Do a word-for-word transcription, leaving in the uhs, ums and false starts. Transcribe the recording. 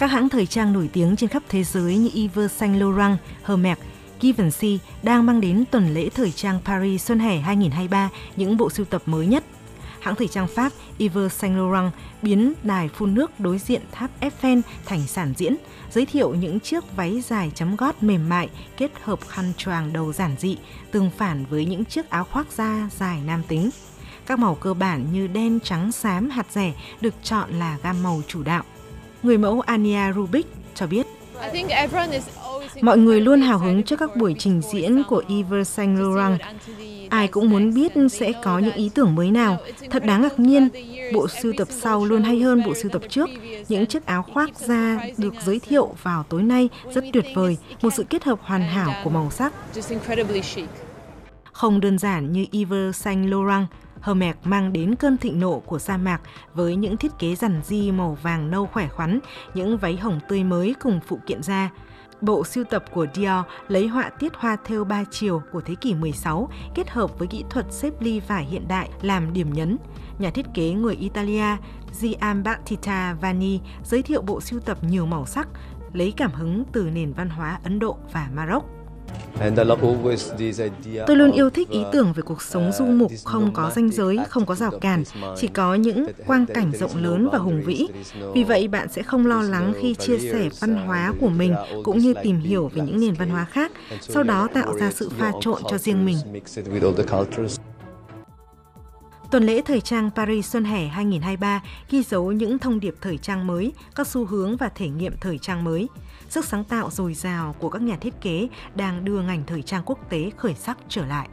Các hãng thời trang nổi tiếng trên khắp thế giới như Yves Saint Laurent, Hormek, Givenchy đang mang đến tuần lễ thời trang Paris Xuân Hè hai không hai ba những bộ sưu tập mới nhất. Hãng thời trang Pháp Yves Saint Laurent biến đài phun nước đối diện tháp Eiffel thành sản diễn, giới thiệu những chiếc váy dài chấm gót mềm mại kết hợp khăn choàng đầu giản dị, tương phản với những chiếc áo khoác da dài nam tính. Các màu cơ bản như đen, trắng, xám, hạt dẻ được chọn là gam màu chủ đạo. Người mẫu Anya Rubik cho biết, mọi người luôn hào hứng trước các buổi trình diễn của Yves Saint Laurent. Ai cũng muốn biết sẽ có những ý tưởng mới nào. Thật đáng ngạc nhiên, bộ sưu tập sau luôn hay hơn bộ sưu tập trước. Những chiếc áo khoác da được giới thiệu vào tối nay rất tuyệt vời, một sự kết hợp hoàn hảo của màu sắc. Không đơn giản như Yves Saint Laurent, Hermès mang đến cơn thịnh nộ của sa mạc với những thiết kế rằn ri màu vàng nâu khỏe khoắn, những váy hồng tươi mới cùng phụ kiện da. Bộ sưu tập của Dior lấy họa tiết hoa thêu ba chiều của thế kỷ mười sáu kết hợp với kỹ thuật xếp ly vải hiện đại làm điểm nhấn. Nhà thiết kế người Italia Gian Battista Vani giới thiệu bộ sưu tập nhiều màu sắc, lấy cảm hứng từ nền văn hóa Ấn Độ và Maroc. Tôi luôn yêu thích ý tưởng về cuộc sống du mục không có ranh giới, không có rào cản, chỉ có những quang cảnh rộng lớn và hùng vĩ. Vì vậy bạn sẽ không lo lắng khi chia sẻ văn hóa của mình cũng như tìm hiểu về những nền văn hóa khác, sau đó tạo ra sự pha trộn cho riêng mình. Tuần lễ thời trang Paris Xuân Hè hai không hai ba ghi dấu những thông điệp thời trang mới, các xu hướng và thể nghiệm thời trang mới. Sức sáng tạo dồi dào của các nhà thiết kế đang đưa ngành thời trang quốc tế khởi sắc trở lại.